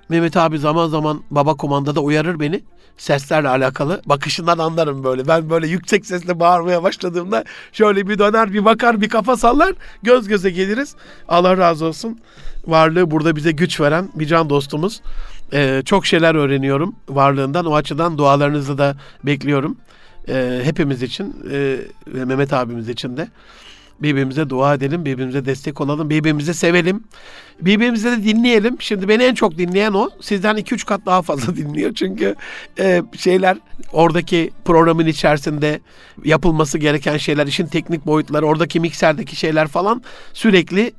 Mehmet abi zaman zaman baba komandada uyarır beni. Seslerle alakalı. Bakışından anlarım böyle. Ben böyle yüksek sesle bağırmaya başladığımda şöyle bir döner, bir bakar, bir kafa sallar. Göz göze geliriz. Allah razı olsun. Varlığı burada bize güç veren bir can dostumuz. Ee, çok şeyler öğreniyorum varlığından. O açıdan dualarınızı da bekliyorum. Ee, hepimiz için e, ve Mehmet abimiz için de. Birbirimize dua edelim, birbirimize destek olalım, birbirimizi sevelim, birbirimizi de dinleyelim. Şimdi beni en çok dinleyen o, sizden iki üç kat daha fazla dinliyor çünkü e, şeyler oradaki programın içerisinde yapılması gereken şeyler, işin teknik boyutları, oradaki mikserdeki şeyler falan sürekli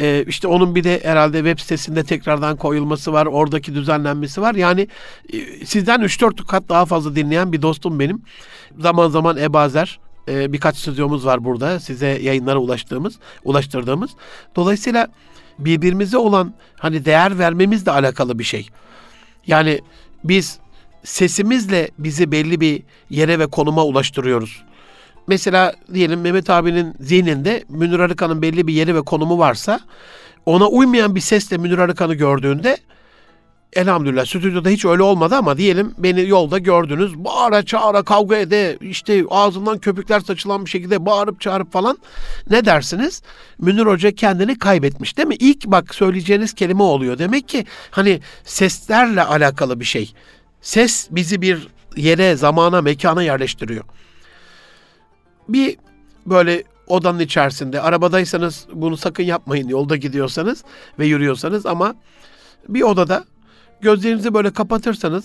e, işte onun bir de herhalde web sitesinde tekrardan koyulması var, oradaki düzenlenmesi var. Yani e, sizden üç dört kat daha fazla dinleyen bir dostum benim. Zaman zaman Eba Azer. Birkaç stüdyomuz var burada size yayınlara ulaştığımız, ulaştırdığımız. Dolayısıyla birbirimize olan hani değer vermemizle alakalı bir şey. Yani biz sesimizle bizi belli bir yere ve konuma ulaştırıyoruz. Mesela diyelim Mehmet abinin zihninde Münir Arıkan'ın belli bir yeri ve konumu varsa ona uymayan bir sesle Münir Arıkan'ı gördüğünde elhamdülillah stüdyoda hiç öyle olmadı ama diyelim beni yolda gördünüz. Bağıra çağıra kavga ede işte ağzından köpükler saçılan bir şekilde bağırıp çağırıp falan. Ne dersiniz? Münir Hoca kendini kaybetmiş değil mi? İlk bak söyleyeceğiniz kelime oluyor. Demek ki hani seslerle alakalı bir şey. Ses bizi bir yere, zamana, mekana yerleştiriyor. Bir böyle odanın içerisinde arabadaysanız bunu sakın yapmayın yolda gidiyorsanız ve yürüyorsanız ama bir odada gözlerinizi böyle kapatırsanız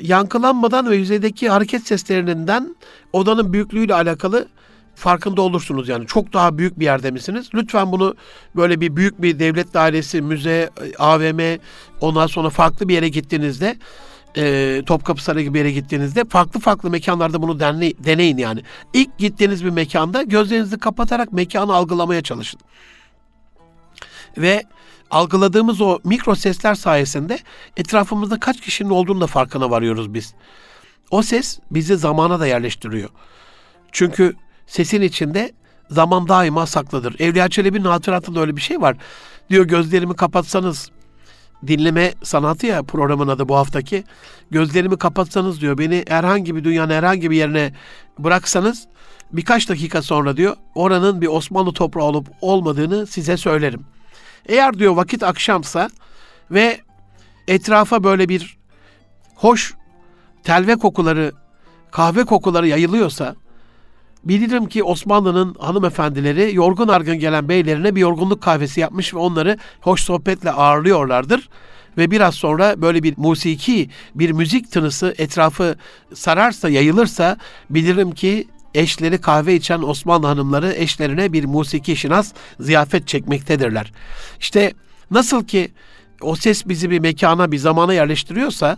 yankılanmadan ve yüzeydeki hareket seslerinden odanın büyüklüğüyle alakalı farkında olursunuz. Yani çok daha büyük bir yerde misiniz? Lütfen bunu böyle bir büyük bir devlet dairesi, müze, A V M, ondan sonra farklı bir yere gittiğinizde, e, Topkapı Sarayı gibi bir yere gittiğinizde farklı farklı mekanlarda bunu denle, deneyin yani. İlk gittiğiniz bir mekanda gözlerinizi kapatarak mekanı algılamaya çalışın. Ve algıladığımız o mikro sesler sayesinde etrafımızda kaç kişinin olduğunu da farkına varıyoruz biz. O ses bizi zamana da yerleştiriyor. Çünkü sesin içinde zaman daima saklıdır. Evliya Çelebi'nin hatıratında öyle bir şey var. Diyor gözlerimi kapatsanız, dinleme sanatı ya programın adı bu haftaki. Gözlerimi kapatsanız diyor beni herhangi bir dünyanın herhangi bir yerine bıraksanız birkaç dakika sonra diyor oranın bir Osmanlı toprağı olup olmadığını size söylerim. Eğer diyor vakit akşamsa ve etrafa böyle bir hoş telve kokuları, kahve kokuları yayılıyorsa bilirim ki Osmanlı'nın hanımefendileri yorgun argın gelen beylerine bir yorgunluk kahvesi yapmış ve onları hoş sohbetle ağırlıyorlardır. Ve biraz sonra böyle bir musiki, bir müzik tınısı etrafı sararsa, yayılırsa bilirim ki eşleri kahve içen Osmanlı hanımları eşlerine bir musiki şinas ziyafet çekmektedirler. İşte nasıl ki o ses bizi bir mekana, bir zamana yerleştiriyorsa,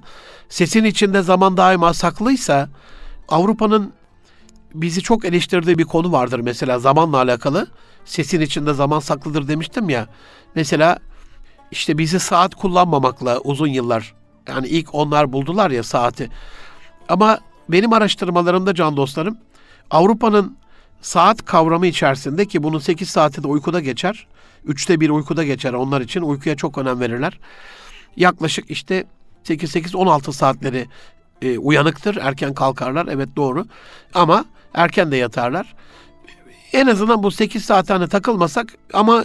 sesin içinde zaman daima saklıysa, Avrupa'nın bizi çok eleştirdiği bir konu vardır mesela zamanla alakalı. Sesin içinde zaman saklıdır demiştim ya. Mesela işte bizi saat kullanmamakla uzun yıllar, yani ilk onlar buldular ya saati. Ama benim araştırmalarımda can dostlarım, Avrupa'nın saat kavramı içerisinde, ki bunun sekiz saati de uykuda geçer, üçte bir uykuda geçer, onlar için uykuya çok önem verirler. Yaklaşık işte sekiz sekiz on altı saatleri e, uyanıktır, erken kalkarlar, evet doğru, ama erken de yatarlar. En azından bu sekiz saate hani takılmasak, ama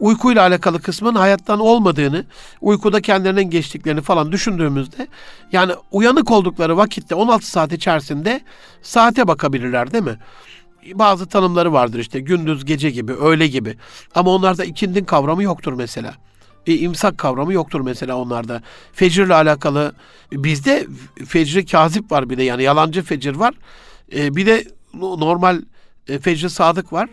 uykuyla alakalı kısmın hayattan olmadığını, uykuda kendilerinden geçtiklerini falan düşündüğümüzde, yani uyanık oldukları vakitte on altı saat içerisinde saate bakabilirler değil mi? Bazı tanımları vardır işte, gündüz, gece gibi, öğle gibi. Ama onlarda ikindin kavramı yoktur mesela. E, imsak kavramı yoktur mesela onlarda. Fecirle alakalı, bizde fecri kazip var bir de, yani yalancı fecir var. E, bir de normal e, fecri sadık var.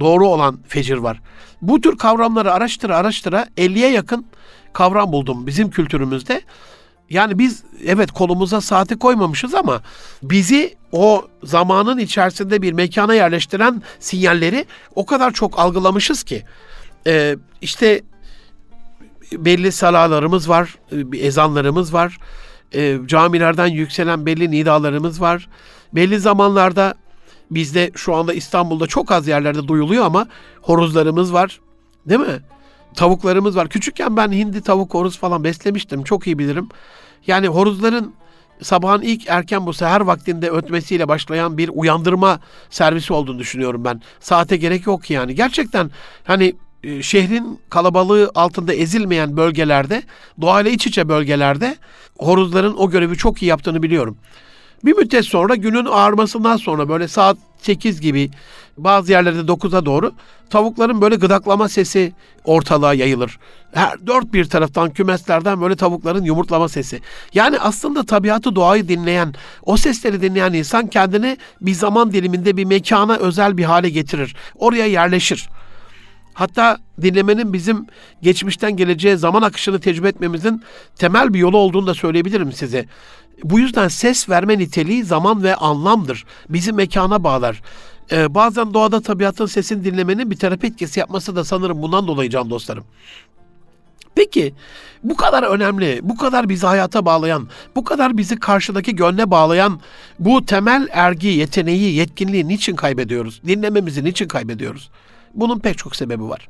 Doğru olan fecir var. Bu tür kavramları araştıra araştıra elliye yakın kavram buldum bizim kültürümüzde. Yani biz evet kolumuza saati koymamışız ama bizi o zamanın içerisinde bir mekana yerleştiren sinyalleri o kadar çok algılamışız ki. Ee, işte belli salalarımız var, ezanlarımız var, e, camilerden yükselen belli nidalarımız var. Belli zamanlarda bizde, şu anda İstanbul'da çok az yerlerde duyuluyor ama horozlarımız var değil mi? Tavuklarımız var. Küçükken ben hindi, tavuk, horoz falan beslemiştim. Çok iyi bilirim. Yani horozların sabahın ilk erken bu seher vaktinde ötmesiyle başlayan bir uyandırma servisi olduğunu düşünüyorum ben. Saate gerek yok yani. Gerçekten hani şehrin kalabalığı altında ezilmeyen bölgelerde, doğayla iç içe bölgelerde horozların o görevi çok iyi yaptığını biliyorum. Bir müddet sonra, günün ağarmasından sonra, böyle saat sekiz gibi, bazı yerlerde dokuza doğru tavukların böyle gıdaklama sesi ortalığa yayılır. Her dört bir taraftan, kümeslerden böyle tavukların yumurtlama sesi. Yani aslında tabiatı, doğayı dinleyen, o sesleri dinleyen insan kendini bir zaman diliminde bir mekana özel bir hale getirir. Oraya yerleşir. Hatta dinlemenin bizim geçmişten geleceğe zaman akışını tecrübe etmemizin temel bir yolu olduğunu da söyleyebilirim size. Bu yüzden ses verme niteliği zaman ve anlamdır. Bizi mekana bağlar. Ee, bazen doğada tabiatın sesini dinlemenin bir terapi etkisi yapması da sanırım bundan dolayı can dostlarım. Peki bu kadar önemli, bu kadar bizi hayata bağlayan, bu kadar bizi karşıdaki gönle bağlayan bu temel ergi, yeteneği, yetkinliği niçin kaybediyoruz? Dinlememizi niçin kaybediyoruz? Bunun pek çok sebebi var.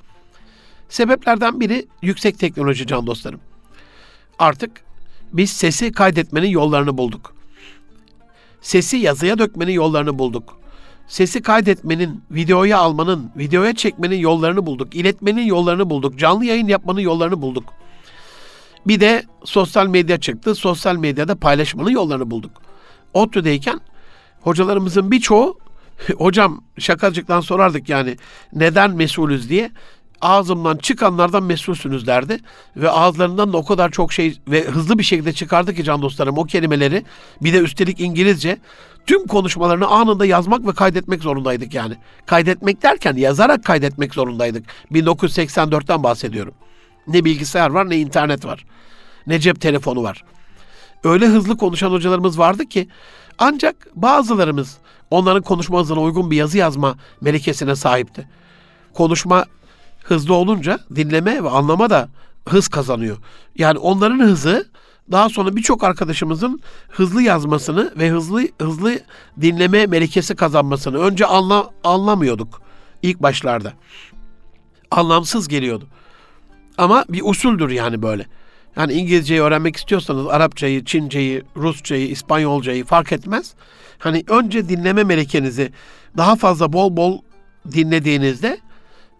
Sebeplerden biri yüksek teknoloji can dostlarım. Artık biz sesi kaydetmenin yollarını bulduk. Sesi yazıya dökmenin yollarını bulduk. Sesi kaydetmenin, videoya almanın, videoya çekmenin yollarını bulduk. İletmenin yollarını bulduk. Canlı yayın yapmanın yollarını bulduk. Bir de sosyal medya çıktı. Sosyal medyada paylaşmanın yollarını bulduk. ODTÜ'deyken hocalarımızın birçoğu, hocam şakacıktan sorardık yani neden mesulüz diye. Ağzımdan çıkanlardan mesulsünüz derdi ve ağızlarından da o kadar çok şey ve hızlı bir şekilde çıkardı ki can dostlarım o kelimeleri, bir de üstelik İngilizce, tüm konuşmalarını anında yazmak ve kaydetmek zorundaydık yani. Kaydetmek derken yazarak kaydetmek zorundaydık. bin dokuz yüz seksen dörtten bahsediyorum. Ne bilgisayar var, ne internet var, ne cep telefonu var. Öyle hızlı konuşan hocalarımız vardı ki, ancak bazılarımız onların konuşma hızına uygun bir yazı yazma melekesine sahipti. Konuşma hızlı olunca dinleme ve anlama da hız kazanıyor. Yani onların hızı daha sonra birçok arkadaşımızın hızlı yazmasını ve hızlı hızlı dinleme melekesi kazanmasını, önce anla, anlamıyorduk ilk başlarda. Anlamsız geliyordu. Ama bir usuldür yani böyle. Yani İngilizceyi öğrenmek istiyorsanız Arapçayı, Çinceyi, Rusçayı, İspanyolcayı fark etmez. Hani önce dinleme melekenizi daha fazla bol bol dinlediğinizde,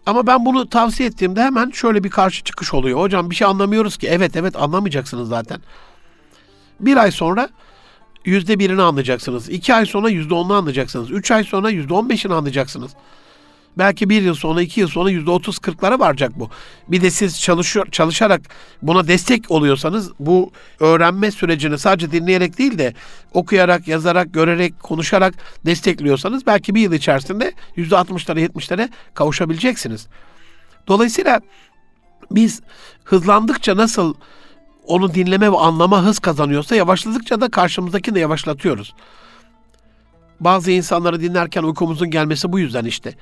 ama ben bunu tavsiye ettiğimde hemen şöyle bir karşı çıkış oluyor. Hocam bir şey anlamıyoruz ki. Evet evet anlamayacaksınız zaten. Bir ay sonra yüzde birini anlayacaksınız. İki ay sonra yüzde onunu anlayacaksınız. Üç ay sonra yüzde on beşini anlayacaksınız. Belki bir yıl sonra, iki yıl sonra yüzde otuz kırklara varacak bu. Bir de siz çalışıyor, çalışarak buna destek oluyorsanız, bu öğrenme sürecini sadece dinleyerek değil de okuyarak, yazarak, görerek, konuşarak destekliyorsanız belki bir yıl içerisinde yüzde altmışlara, yetmişlere kavuşabileceksiniz. Dolayısıyla Biz hızlandıkça nasıl onu dinleme ve anlama hız kazanıyorsa, yavaşladıkça da karşımızdakini de yavaşlatıyoruz. Bazı insanları dinlerken uykumuzun gelmesi bu yüzden işte.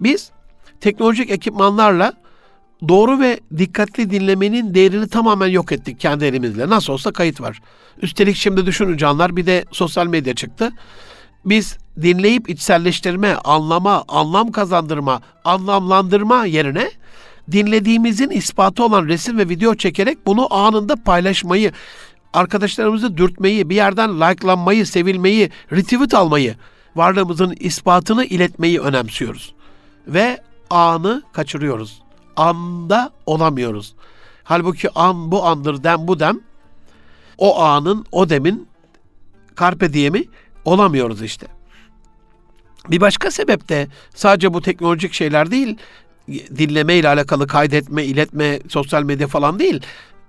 Biz teknolojik ekipmanlarla doğru ve dikkatli dinlemenin değerini tamamen yok ettik kendi elimizle. Nasıl olsa kayıt var. Üstelik şimdi düşünün canlar, bir de sosyal medya çıktı. Biz dinleyip içselleştirme, anlama, anlam kazandırma, anlamlandırma yerine dinlediğimizin ispatı olan resim ve video çekerek bunu anında paylaşmayı, arkadaşlarımızı dürtmeyi, bir yerden likelanmayı, sevilmeyi, retweet almayı, varlığımızın ispatını iletmeyi önemsiyoruz. Ve anı kaçırıyoruz. Anda olamıyoruz. Halbuki an bu andır, dem bu dem. O anın, o demin carpe diemi olamıyoruz işte. Bir başka sebep de sadece bu teknolojik şeyler değil, dinleme ile alakalı kaydetme, iletme, sosyal medya falan değil.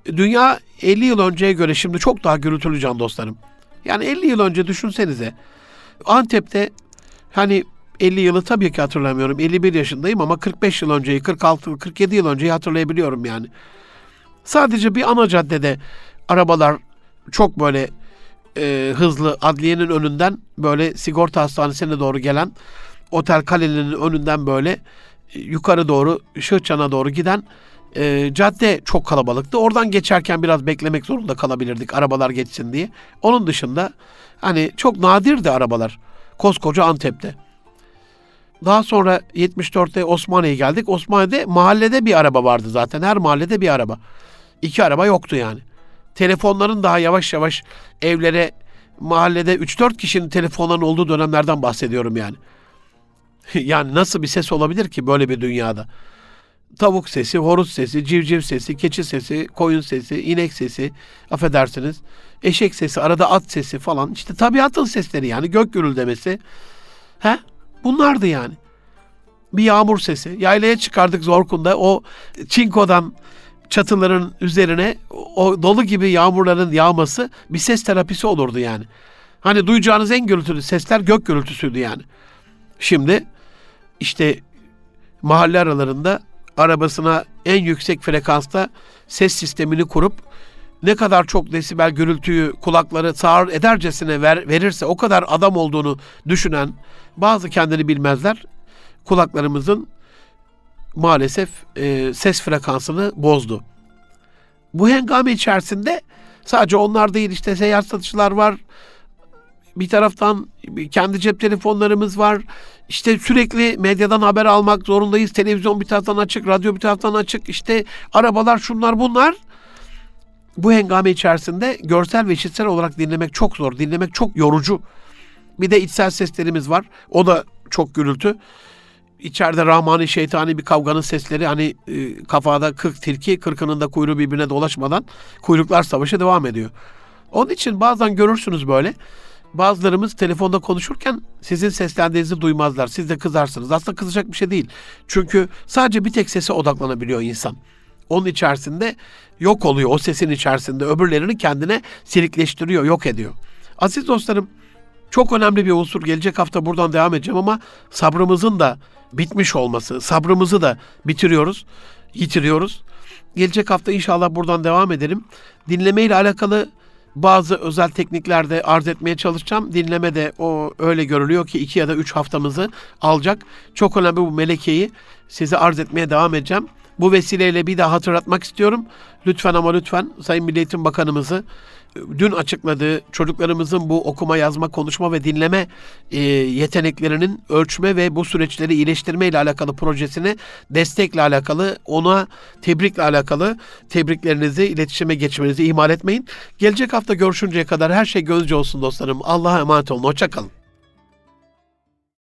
Dünya elli yıl önceye göre şimdi çok daha gürültülü can dostlarım. Yani elli yıl önce düşünsenize. Antep'te hani elli yılı tabii ki hatırlamıyorum. elli bir yaşındayım ama kırk beş yıl önceyi, kırk altı, kırk yedi yıl önceyi hatırlayabiliyorum yani. Sadece bir ana caddede arabalar çok böyle e, hızlı, adliyenin önünden böyle sigorta hastanesine doğru gelen, otel kalenin önünden böyle yukarı doğru, Şırçan'a doğru giden e, cadde çok kalabalıktı. Oradan geçerken biraz beklemek zorunda kalabilirdik arabalar geçsin diye. Onun dışında hani çok nadirdi arabalar koskoca Antep'te. Daha sonra yetmiş dörtte Osmanlı'ya geldik. Osmanlı'da mahallede bir araba vardı zaten. Her mahallede bir araba. İki araba yoktu yani. Telefonların daha yavaş yavaş evlere, mahallede üç dört kişinin telefonlarının olduğu dönemlerden bahsediyorum yani. Yani nasıl bir ses olabilir ki böyle bir dünyada? Tavuk sesi, horoz sesi, civciv sesi, keçi sesi, koyun sesi, inek sesi, affedersiniz, eşek sesi, arada at sesi falan. İşte tabiatın sesleri yani, gök gürüldemesi. He? Bunlardı yani. Bir yağmur sesi. Yaylaya çıkardık Zorkun'da. O çinkodan çatıların üzerine o dolu gibi yağmurların yağması bir ses terapisi olurdu yani. Hani duyacağınız en gürültülü sesler gök gürültüsüydü yani. Şimdi işte mahalle aralarında arabasına en yüksek frekansta ses sistemini kurup ne kadar çok desibel gürültüyü kulakları sağır edercesine ver, verirse o kadar adam olduğunu düşünen bazı kendini bilmezler kulaklarımızın maalesef e, ses frekansını bozdu. Bu hengame içerisinde sadece onlar değil, işte seyyar satıcılar var, bir taraftan kendi cep telefonlarımız var, işte sürekli medyadan haber almak zorundayız, televizyon bir taraftan açık, radyo bir taraftan açık, işte arabalar, şunlar bunlar. Bu hengame içerisinde görsel ve işitsel olarak dinlemek çok zor. Dinlemek çok yorucu. Bir de içsel seslerimiz var. O da çok gürültü. İçeride rahmani şeytani bir kavganın sesleri. Hani e, kafada kırk tilki, kırkının da kuyruğu birbirine dolaşmadan kuyruklar savaşı devam ediyor. Onun için bazen görürsünüz böyle. Bazılarımız telefonda konuşurken sizin seslendiğinizi duymazlar. Siz de kızarsınız. Aslında kızacak bir şey değil. Çünkü sadece bir tek sese odaklanabiliyor insan. Onun içerisinde yok oluyor. O sesin içerisinde öbürlerini kendine silikleştiriyor, yok ediyor. Aziz dostlarım, çok önemli bir unsur. Gelecek hafta buradan devam edeceğim ama sabrımızın da bitmiş olması. Sabrımızı da bitiriyoruz, yitiriyoruz. Gelecek hafta inşallah buradan devam edelim. Dinleme ile alakalı bazı özel teknikler de arz etmeye çalışacağım. Dinleme de o öyle görülüyor ki iki ya da üç haftamızı alacak. Çok önemli bu melekeyi size arz etmeye devam edeceğim. Bu vesileyle bir daha hatırlatmak istiyorum. Lütfen ama lütfen Sayın Milli Eğitim Bakanımızı dün açıkladığı çocuklarımızın bu okuma, yazma, konuşma ve dinleme e, yeteneklerinin ölçme ve bu süreçleri iyileştirme ile alakalı projesini destekle alakalı, ona tebrikle alakalı tebriklerinizi, iletişime geçmenizi ihmal etmeyin. Gelecek hafta görüşünceye kadar her şey gönlünüzce olsun dostlarım. Allah'a emanet olun. Hoşça kalın.